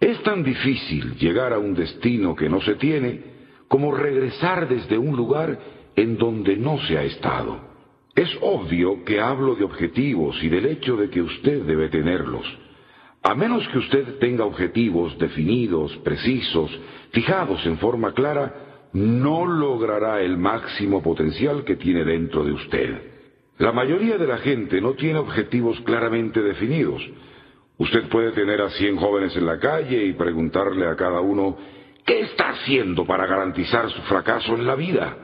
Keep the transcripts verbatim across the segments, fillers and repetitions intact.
Es tan difícil llegar a un destino que no se tiene como regresar desde un lugar en donde no se ha estado. Es obvio que hablo de objetivos y del hecho de que usted debe tenerlos. A menos que usted tenga objetivos definidos, precisos, fijados en forma clara, no logrará el máximo potencial que tiene dentro de usted. La mayoría de la gente no tiene objetivos claramente definidos. Usted puede tener a cien jóvenes en la calle y preguntarle a cada uno, ¿qué está haciendo para garantizar su fracaso en la vida?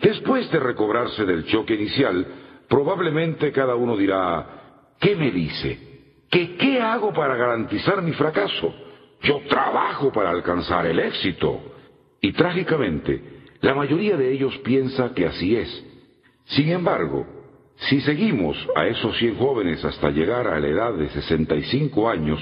Después de recobrarse del choque inicial, probablemente cada uno dirá, ¿qué me dice? ¿Qué, qué hago para garantizar mi fracaso? Yo trabajo para alcanzar el éxito. Y trágicamente, la mayoría de ellos piensa que así es. Sin embargo, si seguimos a esos cien jóvenes hasta llegar a la edad de sesenta y cinco años,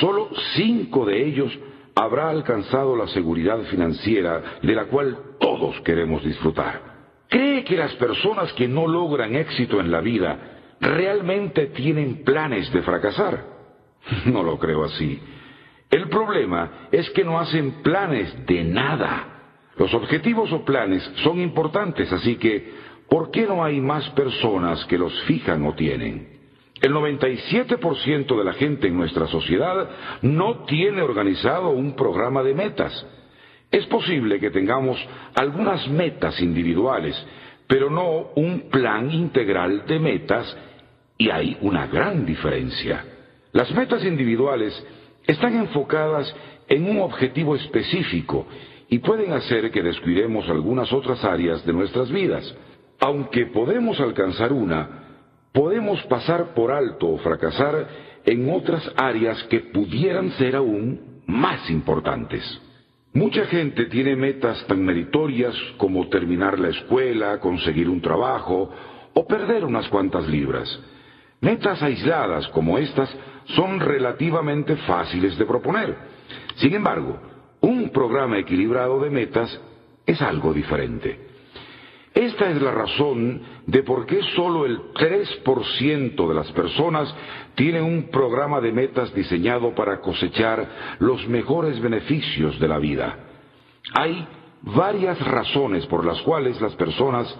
solo cinco de ellos habrá alcanzado la seguridad financiera de la cual todos queremos disfrutar. ¿Cree que las personas que no logran éxito en la vida realmente tienen planes de fracasar? No lo creo así. El problema es que no hacen planes de nada. Los objetivos o planes son importantes, así que ¿por qué no hay más personas que los fijan o tienen? El noventa y siete por ciento de la gente en nuestra sociedad no tiene organizado un programa de metas. Es posible que tengamos algunas metas individuales, pero no un plan integral de metas, y hay una gran diferencia. Las metas individuales están enfocadas en un objetivo específico y pueden hacer que descuidemos algunas otras áreas de nuestras vidas. Aunque podemos alcanzar una, podemos pasar por alto o fracasar en otras áreas que pudieran ser aún más importantes. Mucha gente tiene metas tan meritorias como terminar la escuela, conseguir un trabajo o perder unas cuantas libras. Metas aisladas como estas son relativamente fáciles de proponer. Sin embargo, un programa equilibrado de metas es algo diferente. Esta es la razón de por qué solo el tres por ciento de las personas tiene un programa de metas diseñado para cosechar los mejores beneficios de la vida. Hay varias razones por las cuales las personas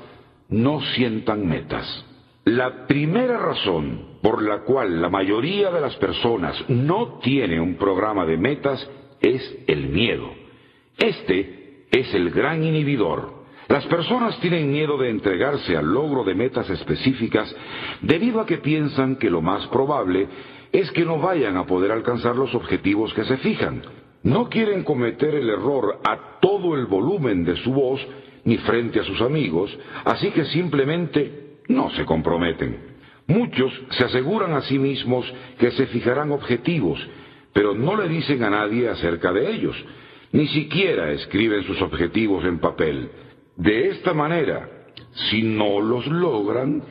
no sientan metas. La primera razón por la cual la mayoría de las personas no tiene un programa de metas es el miedo. Este es el gran inhibidor. Las personas tienen miedo de entregarse al logro de metas específicas debido a que piensan que lo más probable es que no vayan a poder alcanzar los objetivos que se fijan. No quieren cometer el error a todo el volumen de su voz ni frente a sus amigos, así que simplemente no se comprometen. Muchos se aseguran a sí mismos que se fijarán objetivos, pero no le dicen a nadie acerca de ellos. Ni siquiera escriben sus objetivos en papel. De esta manera, si no los logran,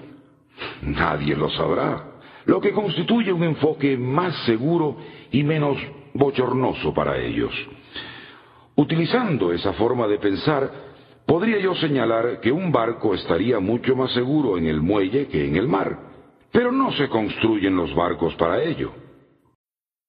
nadie lo sabrá, lo que constituye un enfoque más seguro y menos bochornoso para ellos. Utilizando esa forma de pensar, podría yo señalar que un barco estaría mucho más seguro en el muelle que en el mar, pero no se construyen los barcos para ello.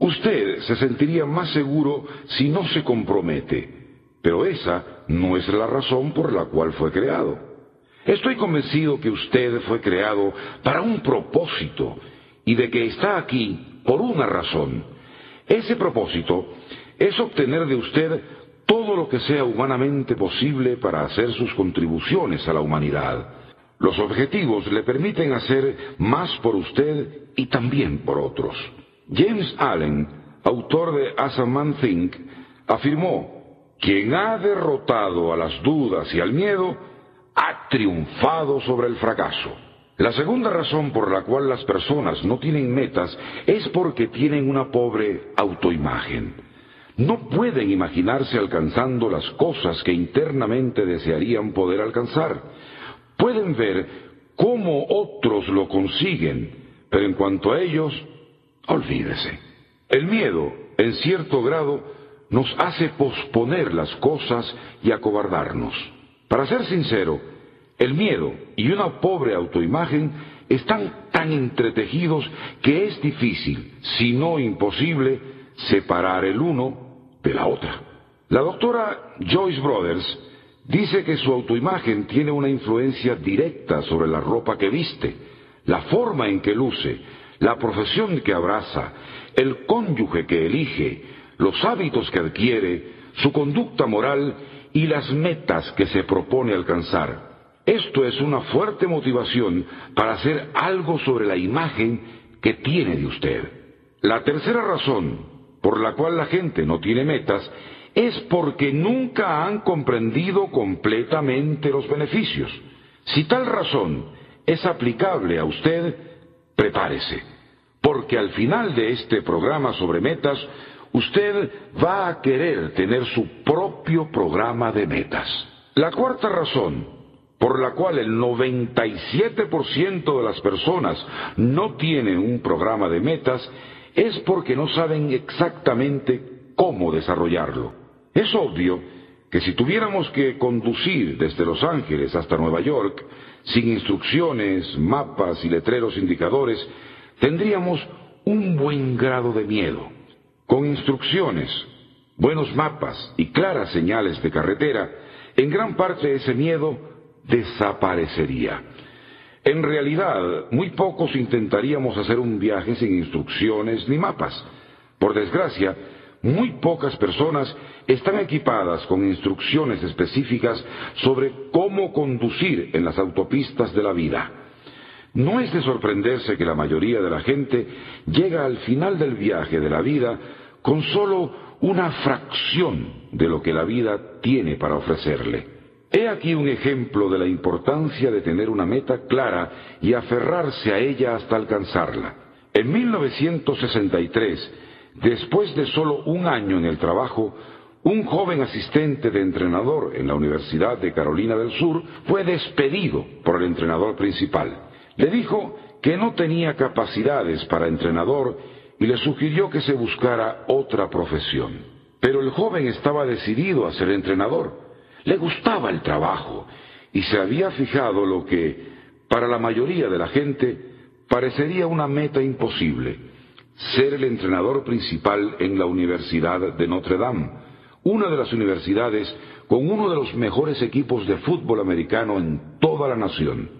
Usted se sentiría más seguro si no se compromete, pero esa no es la razón por la cual fue creado. Estoy convencido que usted fue creado para un propósito y de que está aquí por una razón. Ese propósito es obtener de usted todo lo que sea humanamente posible para hacer sus contribuciones a la humanidad. Los objetivos le permiten hacer más por usted y también por otros. James Allen, autor de As a Man Think, afirmó, quien ha derrotado a las dudas y al miedo, ha triunfado sobre el fracaso. La segunda razón por la cual las personas no tienen metas es porque tienen una pobre autoimagen. No pueden imaginarse alcanzando las cosas que internamente desearían poder alcanzar. Pueden ver cómo otros lo consiguen, pero en cuanto a ellos, olvídese. El miedo, en cierto grado, nos hace posponer las cosas y acobardarnos. Para ser sincero, el miedo y una pobre autoimagen están tan entretejidos que es difícil, si no imposible, separar el uno de la otra. La doctora Joyce Brothers dice que su autoimagen tiene una influencia directa sobre la ropa que viste, la forma en que luce, la profesión que abraza, el cónyuge que elige, los hábitos que adquiere, su conducta moral y las metas que se propone alcanzar. Esto es una fuerte motivación para hacer algo sobre la imagen que tiene de usted. La tercera razón por la cual la gente no tiene metas es porque nunca han comprendido completamente los beneficios. Si tal razón es aplicable a usted, prepárese, porque al final de este programa sobre metas, usted va a querer tener su propio programa de metas. La cuarta razón por la cual el noventa y siete por ciento de las personas no tienen un programa de metas es porque no saben exactamente cómo desarrollarlo. Es obvio que si tuviéramos que conducir desde Los Ángeles hasta Nueva York, sin instrucciones, mapas y letreros indicadores, tendríamos un buen grado de miedo. Con instrucciones, buenos mapas y claras señales de carretera, en gran parte ese miedo desaparecería. En realidad, muy pocos intentaríamos hacer un viaje sin instrucciones ni mapas. Por desgracia, muy pocas personas están equipadas con instrucciones específicas sobre cómo conducir en las autopistas de la vida. No es de sorprenderse que la mayoría de la gente llega al final del viaje de la vida con solo una fracción de lo que la vida tiene para ofrecerle. He aquí un ejemplo de la importancia de tener una meta clara y aferrarse a ella hasta alcanzarla. En mil novecientos sesenta y tres, después de solo un año en el trabajo, un joven asistente de entrenador en la Universidad de Carolina del Sur fue despedido por el entrenador principal. Le dijo que no tenía capacidades para entrenador y le sugirió que se buscara otra profesión. Pero el joven estaba decidido a ser entrenador. Le gustaba el trabajo y se había fijado lo que, para la mayoría de la gente, parecería una meta imposible: ser el entrenador principal en la Universidad de Notre Dame, una de las universidades con uno de los mejores equipos de fútbol americano en toda la nación.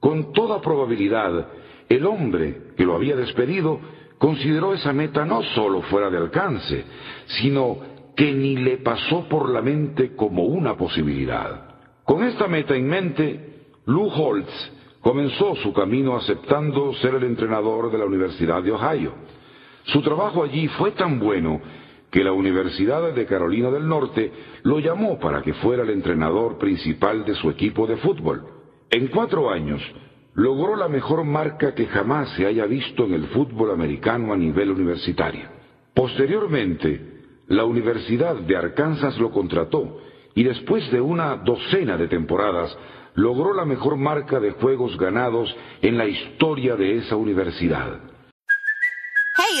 Con toda probabilidad, el hombre que lo había despedido consideró esa meta no solo fuera de alcance, sino que ni le pasó por la mente como una posibilidad. Con esta meta en mente, Lou Holtz comenzó su camino aceptando ser el entrenador de la Universidad de Ohio. Su trabajo allí fue tan bueno que la Universidad de Carolina del Norte lo llamó para que fuera el entrenador principal de su equipo de fútbol. En cuatro años, logró la mejor marca que jamás se haya visto en el fútbol americano a nivel universitario. Posteriormente, la Universidad de Arkansas lo contrató y después de una docena de temporadas, logró la mejor marca de juegos ganados en la historia de esa universidad. Hey,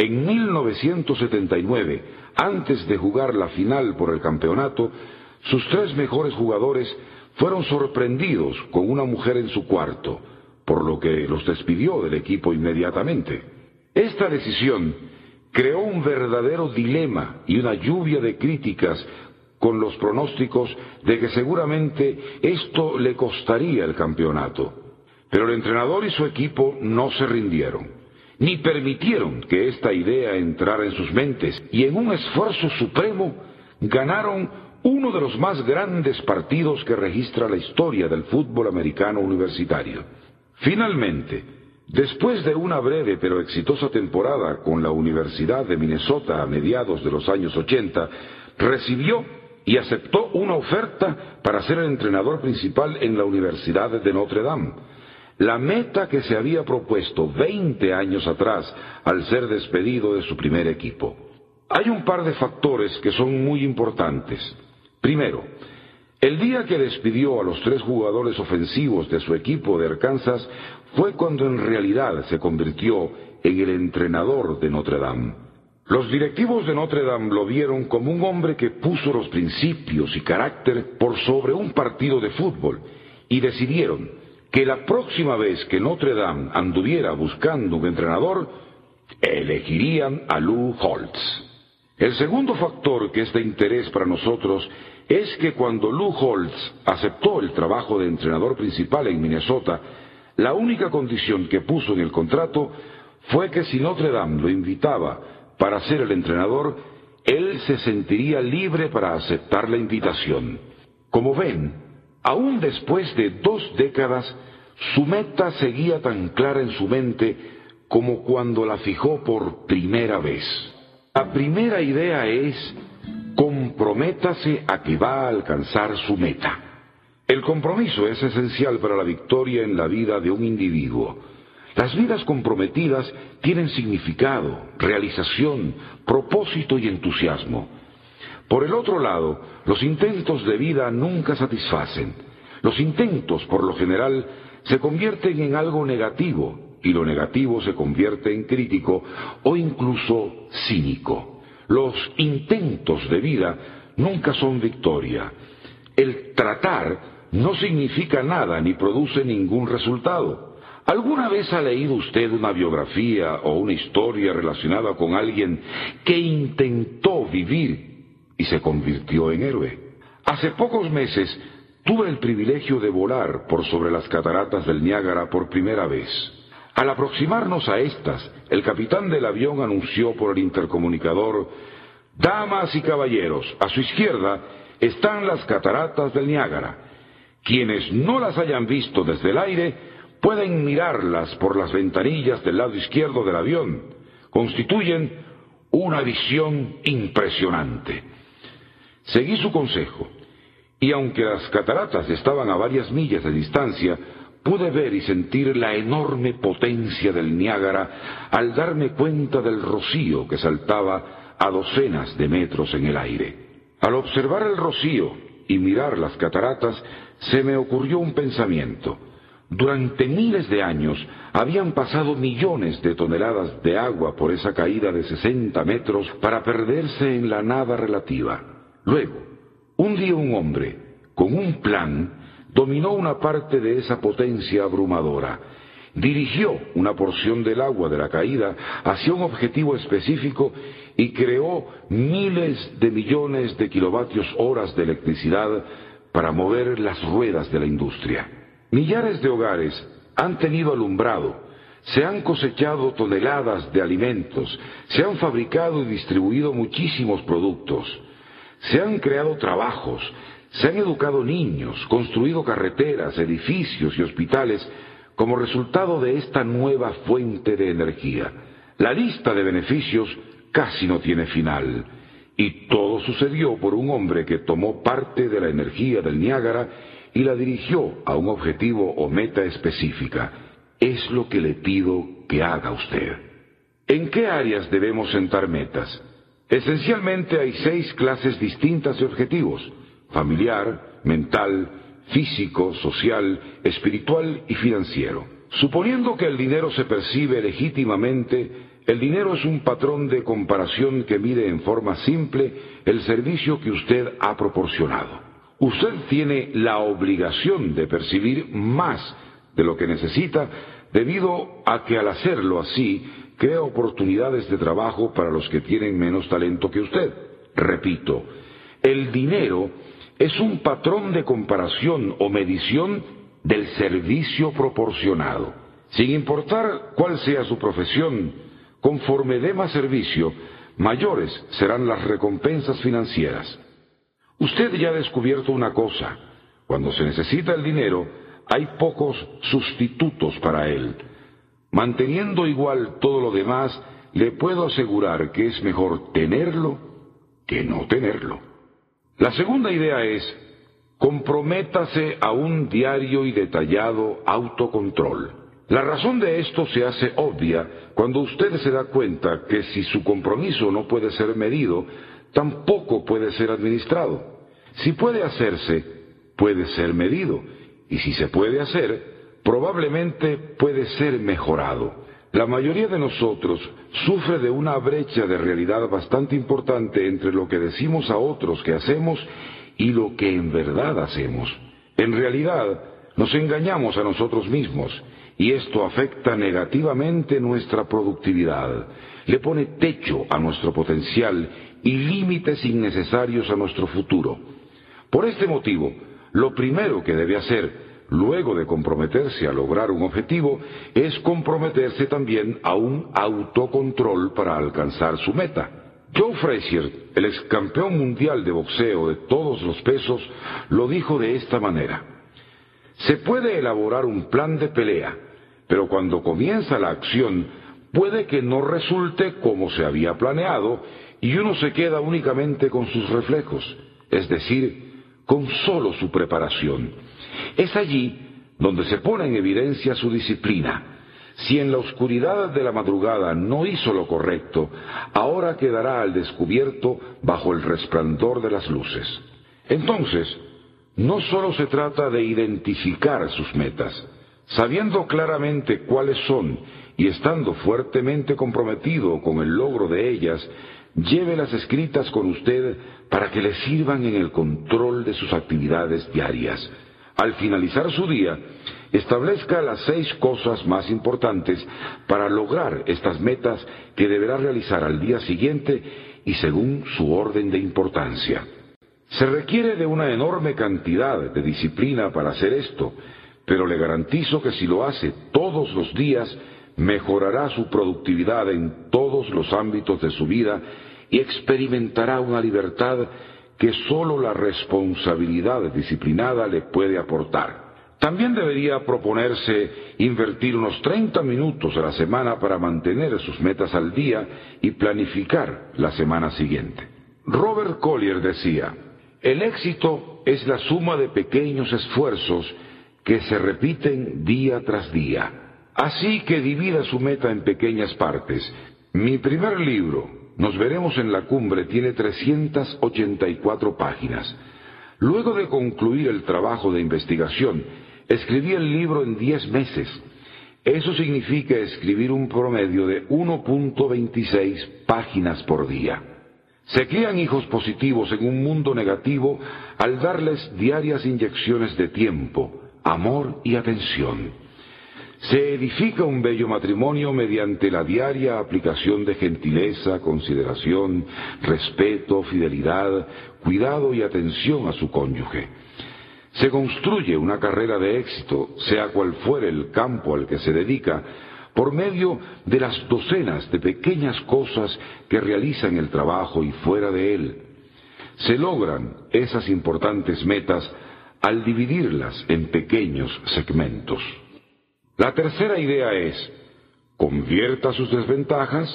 En mil novecientos setenta y nueve, antes de jugar la final por el campeonato, sus tres mejores jugadores fueron sorprendidos con una mujer en su cuarto, por lo que los despidió del equipo inmediatamente. Esta decisión creó un verdadero dilema y una lluvia de críticas con los pronósticos de que seguramente esto le costaría el campeonato. Pero el entrenador y su equipo no se rindieron, ni permitieron que esta idea entrara en sus mentes, y en un esfuerzo supremo ganaron uno de los más grandes partidos que registra la historia del fútbol americano universitario. Finalmente, después de una breve pero exitosa temporada con la Universidad de Minnesota a mediados de los años ochenta, recibió y aceptó una oferta para ser el entrenador principal en la Universidad de Notre Dame. La meta que se había propuesto veinte años atrás al ser despedido de su primer equipo. Hay un par de factores que son muy importantes. Primero, el día que despidió a los tres jugadores ofensivos de su equipo de Arkansas fue cuando en realidad se convirtió en el entrenador de Notre Dame. Los directivos de Notre Dame lo vieron como un hombre que puso los principios y carácter por sobre un partido de fútbol y decidieron que la próxima vez que Notre Dame anduviera buscando un entrenador, elegirían a Lou Holtz. El segundo factor que es de interés para nosotros es que cuando Lou Holtz aceptó el trabajo de entrenador principal en Minnesota, la única condición que puso en el contrato fue que si Notre Dame lo invitaba para ser el entrenador, él se sentiría libre para aceptar la invitación. Como ven, aún después de dos décadas, su meta seguía tan clara en su mente como cuando la fijó por primera vez. La primera idea es, comprométase a que va a alcanzar su meta. El compromiso es esencial para la victoria en la vida de un individuo. Las vidas comprometidas tienen significado, realización, propósito y entusiasmo. Por el otro lado, los intentos de vida nunca satisfacen. Los intentos, por lo general, se convierten en algo negativo, y lo negativo se convierte en crítico o incluso cínico. Los intentos de vida nunca son victoria. El tratar no significa nada ni produce ningún resultado. ¿Alguna vez ha leído usted una biografía o una historia relacionada con alguien que intentó vivir y se convirtió en héroe? Hace pocos meses tuve el privilegio de volar por sobre las cataratas del Niágara por primera vez. Al aproximarnos a estas, el capitán del avión anunció por el intercomunicador, «Damas y caballeros, a su izquierda están las cataratas del Niágara. Quienes no las hayan visto desde el aire pueden mirarlas por las ventanillas del lado izquierdo del avión. Constituyen una visión impresionante». Seguí su consejo, y aunque las cataratas estaban a varias millas de distancia, pude ver y sentir la enorme potencia del Niágara al darme cuenta del rocío que saltaba a docenas de metros en el aire. Al observar el rocío y mirar las cataratas, se me ocurrió un pensamiento. Durante miles de años habían pasado millones de toneladas de agua por esa caída de sesenta metros para perderse en la nada relativa. Luego, un día un hombre, con un plan, dominó una parte de esa potencia abrumadora, dirigió una porción del agua de la caída hacia un objetivo específico y creó miles de millones de kilovatios horas de electricidad para mover las ruedas de la industria. Millares de hogares han tenido alumbrado, se han cosechado toneladas de alimentos, se han fabricado y distribuido muchísimos productos, se han creado trabajos, se han educado niños, construido carreteras, edificios y hospitales como resultado de esta nueva fuente de energía. La lista de beneficios casi no tiene final, y todo sucedió por un hombre que tomó parte de la energía del Niágara y la dirigió a un objetivo o meta específica. Es lo que le pido que haga usted. ¿En qué áreas debemos sentar metas? Esencialmente hay seis clases distintas de objetivos: familiar, mental, físico, social, espiritual y financiero. Suponiendo que el dinero se percibe legítimamente, el dinero es un patrón de comparación que mide en forma simple el servicio que usted ha proporcionado. Usted tiene la obligación de percibir más de lo que necesita debido a que al hacerlo así, crea oportunidades de trabajo para los que tienen menos talento que usted. Repito, el dinero es un patrón de comparación o medición del servicio proporcionado. Sin importar cuál sea su profesión, conforme dé más servicio, mayores serán las recompensas financieras. Usted ya ha descubierto una cosa. Cuando se necesita el dinero, hay pocos sustitutos para él. Manteniendo igual todo lo demás, le puedo asegurar que es mejor tenerlo que no tenerlo. La segunda idea es, comprométase a un diario y detallado autocontrol. La razón de esto se hace obvia cuando usted se da cuenta que si su compromiso no puede ser medido, tampoco puede ser administrado. Si puede hacerse, puede ser medido, y si se puede hacer, probablemente puede ser mejorado. La mayoría de nosotros sufre de una brecha de realidad bastante importante entre lo que decimos a otros que hacemos y lo que en verdad hacemos. En realidad, nos engañamos a nosotros mismos, y esto afecta negativamente nuestra productividad. Le pone techo a nuestro potencial y límites innecesarios a nuestro futuro. Por este motivo, lo primero que debe hacer, luego de comprometerse a lograr un objetivo, es comprometerse también a un autocontrol para alcanzar su meta. Joe Frazier, el ex campeón mundial de boxeo de todos los pesos, lo dijo de esta manera. Se puede elaborar un plan de pelea, pero cuando comienza la acción, puede que no resulte como se había planeado y uno se queda únicamente con sus reflejos, es decir, con solo su preparación. Es allí donde se pone en evidencia su disciplina. Si en la oscuridad de la madrugada no hizo lo correcto, ahora quedará al descubierto bajo el resplandor de las luces. Entonces, no solo se trata de identificar sus metas. Sabiendo claramente cuáles son y estando fuertemente comprometido con el logro de ellas, llévelas escritas con usted para que le sirvan en el control de sus actividades diarias. Al finalizar su día, establezca las seis cosas más importantes para lograr estas metas que deberá realizar al día siguiente y según su orden de importancia. Se requiere de una enorme cantidad de disciplina para hacer esto, pero le garantizo que si lo hace todos los días, mejorará su productividad en todos los ámbitos de su vida y experimentará una libertad que solo la responsabilidad disciplinada le puede aportar. También debería proponerse invertir unos treinta minutos a la semana para mantener sus metas al día y planificar la semana siguiente. Robert Collier decía, el éxito es la suma de pequeños esfuerzos que se repiten día tras día. Así que divida su meta en pequeñas partes. Mi primer libro, Nos veremos en la cumbre, tiene trescientas ochenta y cuatro páginas. Luego de concluir el trabajo de investigación, escribí el libro en diez meses. Eso significa escribir un promedio de uno punto veintiséis páginas por día. Se crían hijos positivos en un mundo negativo al darles diarias inyecciones de tiempo, amor y atención. Se edifica un bello matrimonio mediante la diaria aplicación de gentileza, consideración, respeto, fidelidad, cuidado y atención a su cónyuge. Se construye una carrera de éxito, sea cual fuere el campo al que se dedica, por medio de las docenas de pequeñas cosas que realizan el trabajo y fuera de él. Se logran esas importantes metas al dividirlas en pequeños segmentos. La tercera idea es, convierta sus desventajas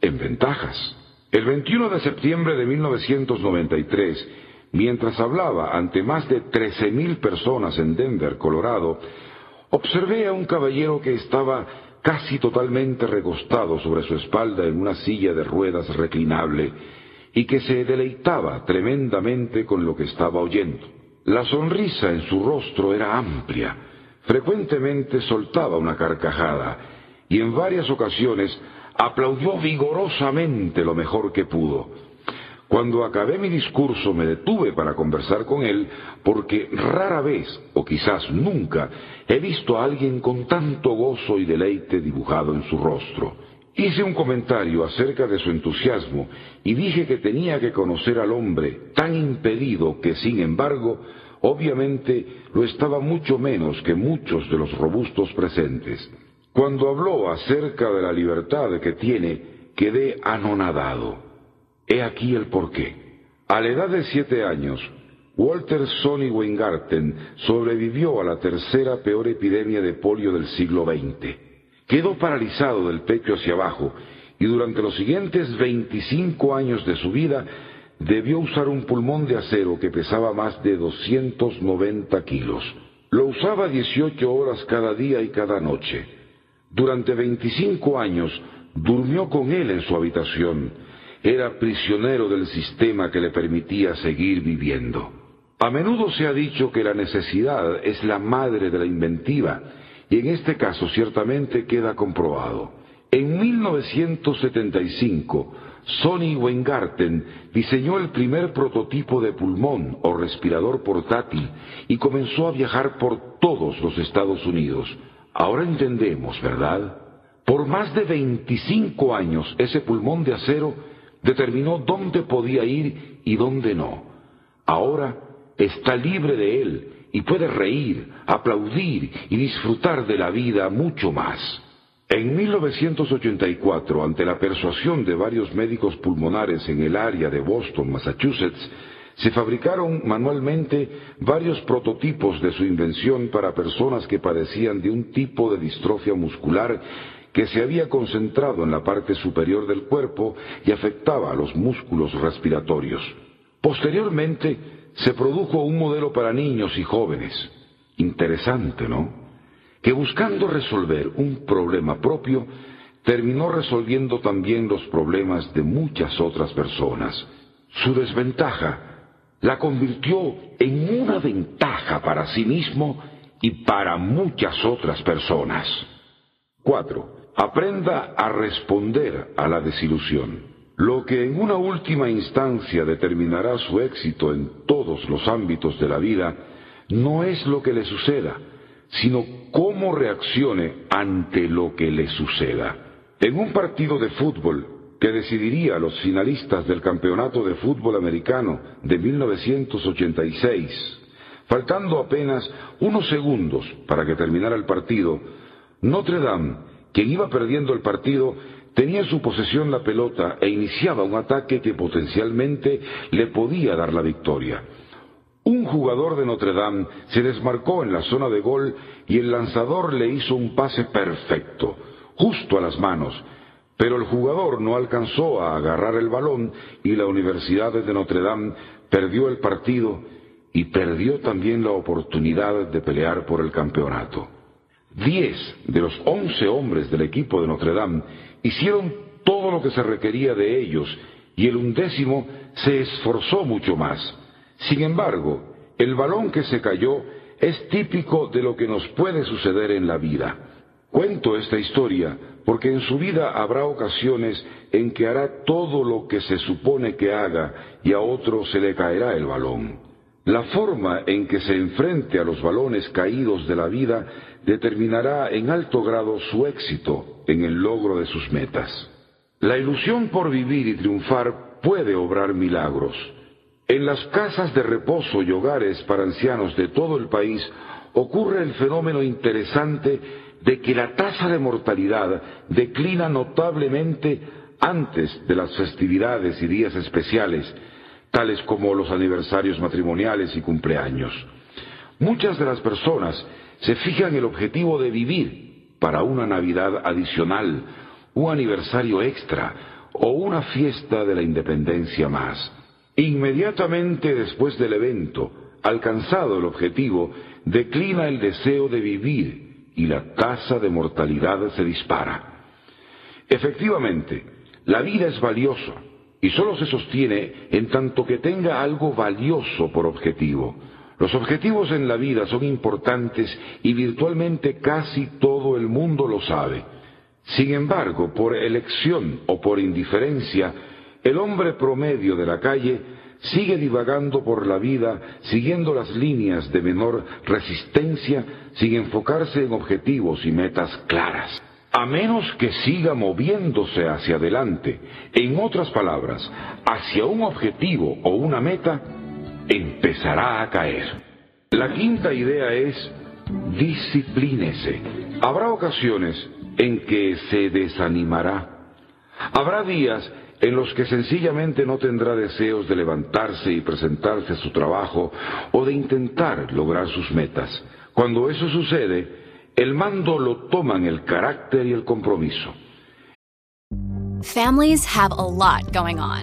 en ventajas. El veintiuno de septiembre de mil novecientos noventa y tres, mientras hablaba ante más de trece mil personas en Denver, Colorado, observé a un caballero que estaba casi totalmente recostado sobre su espalda en una silla de ruedas reclinable y que se deleitaba tremendamente con lo que estaba oyendo. La sonrisa en su rostro era amplia. Frecuentemente soltaba una carcajada y en varias ocasiones aplaudió vigorosamente lo mejor que pudo. Cuando acabé mi discurso me detuve para conversar con él porque rara vez, o quizás nunca, he visto a alguien con tanto gozo y deleite dibujado en su rostro. Hice un comentario acerca de su entusiasmo y dije que tenía que conocer al hombre tan impedido que, sin embargo, obviamente lo estaba mucho menos que muchos de los robustos presentes. Cuando habló acerca de la libertad que tiene, quedé anonadado. He aquí el porqué. A la edad de siete años, Walter Sonny Weingarten sobrevivió a la tercera peor epidemia de polio del siglo veinte. Quedó paralizado del pecho hacia abajo y durante los siguientes veinticinco años de su vida debió usar un pulmón de acero que pesaba más de doscientos noventa kilos. Lo usaba dieciocho horas cada día y cada noche. Durante veinticinco años durmió con él en su habitación. Era prisionero del sistema que le permitía seguir viviendo. A menudo se ha dicho que la necesidad es la madre de la inventiva, y en este caso ciertamente queda comprobado. En mil novecientos setenta y cinco, Sonny Weingarten diseñó el primer prototipo de pulmón o respirador portátil y comenzó a viajar por todos los Estados Unidos. Ahora entendemos, ¿verdad? Por más de veinticinco años, ese pulmón de acero determinó dónde podía ir y dónde no. Ahora está libre de él y puede reír, aplaudir y disfrutar de la vida mucho más. En mil novecientos ochenta y cuatro, ante la persuasión de varios médicos pulmonares en el área de Boston, Massachusetts, se fabricaron manualmente varios prototipos de su invención para personas que padecían de un tipo de distrofia muscular que se había concentrado en la parte superior del cuerpo y afectaba a los músculos respiratorios. Posteriormente, se produjo un modelo para niños y jóvenes. Interesante, ¿no? Que buscando resolver un problema propio, terminó resolviendo también los problemas de muchas otras personas. Su desventaja la convirtió en una ventaja para sí mismo y para muchas otras personas. cuatro. Aprenda a responder a la desilusión. Lo que en una última instancia determinará su éxito en todos los ámbitos de la vida no es lo que le suceda, sino cómo reaccione ante lo que le suceda. En un partido de fútbol que decidiría a los finalistas del Campeonato de Fútbol Americano de mil novecientos ochenta y seis, faltando apenas unos segundos para que terminara el partido, Notre Dame, quien iba perdiendo el partido, tenía en su posesión la pelota e iniciaba un ataque que potencialmente le podía dar la victoria. Un jugador de Notre Dame se desmarcó en la zona de gol y el lanzador le hizo un pase perfecto, justo a las manos, pero el jugador no alcanzó a agarrar el balón y la Universidad de Notre Dame perdió el partido y perdió también la oportunidad de pelear por el campeonato. Diez de los once hombres del equipo de Notre Dame hicieron todo lo que se requería de ellos y el undécimo se esforzó mucho más. Sin embargo, el balón que se cayó es típico de lo que nos puede suceder en la vida. Cuento esta historia porque en su vida habrá ocasiones en que hará todo lo que se supone que haga y a otro se le caerá el balón. La forma en que se enfrente a los balones caídos de la vida determinará en alto grado su éxito en el logro de sus metas. La ilusión por vivir y triunfar puede obrar milagros. En las casas de reposo y hogares para ancianos de todo el país ocurre el fenómeno interesante de que la tasa de mortalidad declina notablemente antes de las festividades y días especiales, tales como los aniversarios matrimoniales y cumpleaños. Muchas de las personas se fijan el objetivo de vivir para una Navidad adicional, un aniversario extra o una fiesta de la independencia más. Inmediatamente después del evento, alcanzado el objetivo, declina el deseo de vivir y la tasa de mortalidad se dispara. Efectivamente, la vida es valiosa y solo se sostiene en tanto que tenga algo valioso por objetivo. Los objetivos en la vida son importantes y virtualmente casi todo el mundo lo sabe. Sin embargo, por elección o por indiferencia, el hombre promedio de la calle sigue divagando por la vida, siguiendo las líneas de menor resistencia, sin enfocarse en objetivos y metas claras. A menos que siga moviéndose hacia adelante, en otras palabras, hacia un objetivo o una meta, empezará a caer. La quinta idea es, disciplínese. Habrá ocasiones en que se desanimará. Habrá días en los que sencillamente no tendrá deseos de levantarse y presentarse a su trabajo o de intentar lograr sus metas. Cuando eso sucede, el mando lo toman el carácter y el compromiso. Families have a lot going on.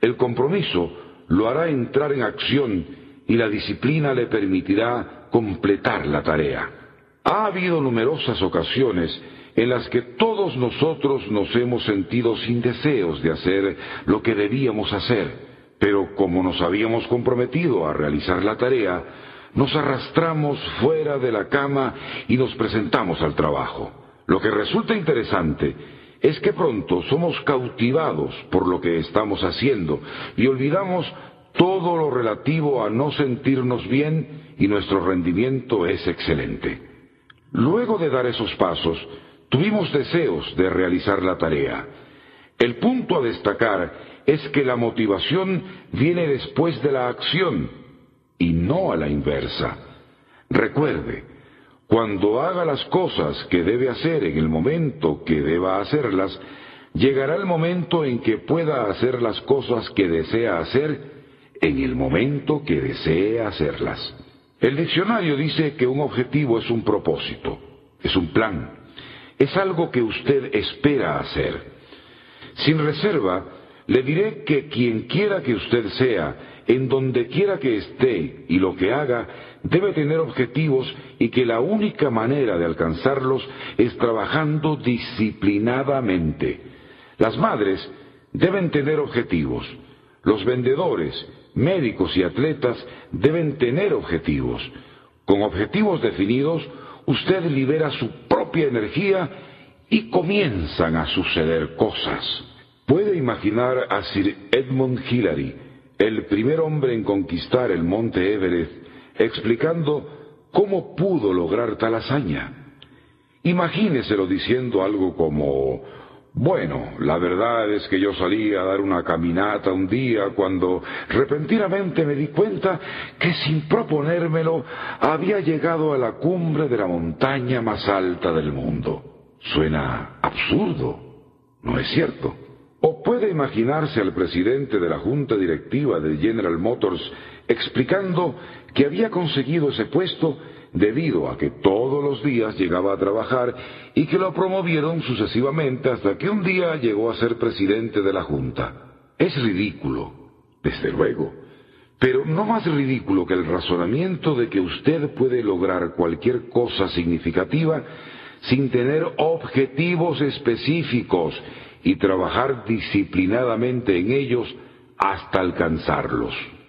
El compromiso lo hará entrar en acción y la disciplina le permitirá completar la tarea. Ha habido numerosas ocasiones en las que todos nosotros nos hemos sentido sin deseos de hacer lo que debíamos hacer, pero como nos habíamos comprometido a realizar la tarea, nos arrastramos fuera de la cama y nos presentamos al trabajo. Lo que resulta interesante es que pronto somos cautivados por lo que estamos haciendo y olvidamos todo lo relativo a no sentirnos bien y nuestro rendimiento es excelente. Luego de dar esos pasos, tuvimos deseos de realizar la tarea. El punto a destacar es que la motivación viene después de la acción y no a la inversa. Recuerde, cuando haga las cosas que debe hacer en el momento que deba hacerlas, llegará el momento en que pueda hacer las cosas que desea hacer en el momento que desee hacerlas. El diccionario dice que un objetivo es un propósito, es un plan, es algo que usted espera hacer. Sin reserva, le diré que quien quiera que usted sea, en donde quiera que esté y lo que haga, debe tener objetivos y que la única manera de alcanzarlos es trabajando disciplinadamente. Las madres deben tener objetivos. Los vendedores, médicos y atletas deben tener objetivos. Con objetivos definidos, usted libera su propia energía y comienzan a suceder cosas. Puede imaginar a Sir Edmund Hillary, el primer hombre en conquistar el monte Everest, explicando cómo pudo lograr tal hazaña. Imagíneselo diciendo algo como: bueno, la verdad es que yo salí a dar una caminata un día cuando repentinamente me di cuenta que sin proponérmelo había llegado a la cumbre de la montaña más alta del mundo. Suena absurdo, ¿no es cierto? ¿O puede imaginarse al presidente de la Junta Directiva de General Motors explicando que había conseguido ese puesto debido a que todos los días llegaba a trabajar y que lo promovieron sucesivamente hasta que un día llegó a ser presidente de la Junta? Es ridículo, desde luego, pero no más ridículo que el razonamiento de que usted puede lograr cualquier cosa significativa sin tener objetivos específicos y trabajar disciplinadamente en ellos hasta alcanzarlos.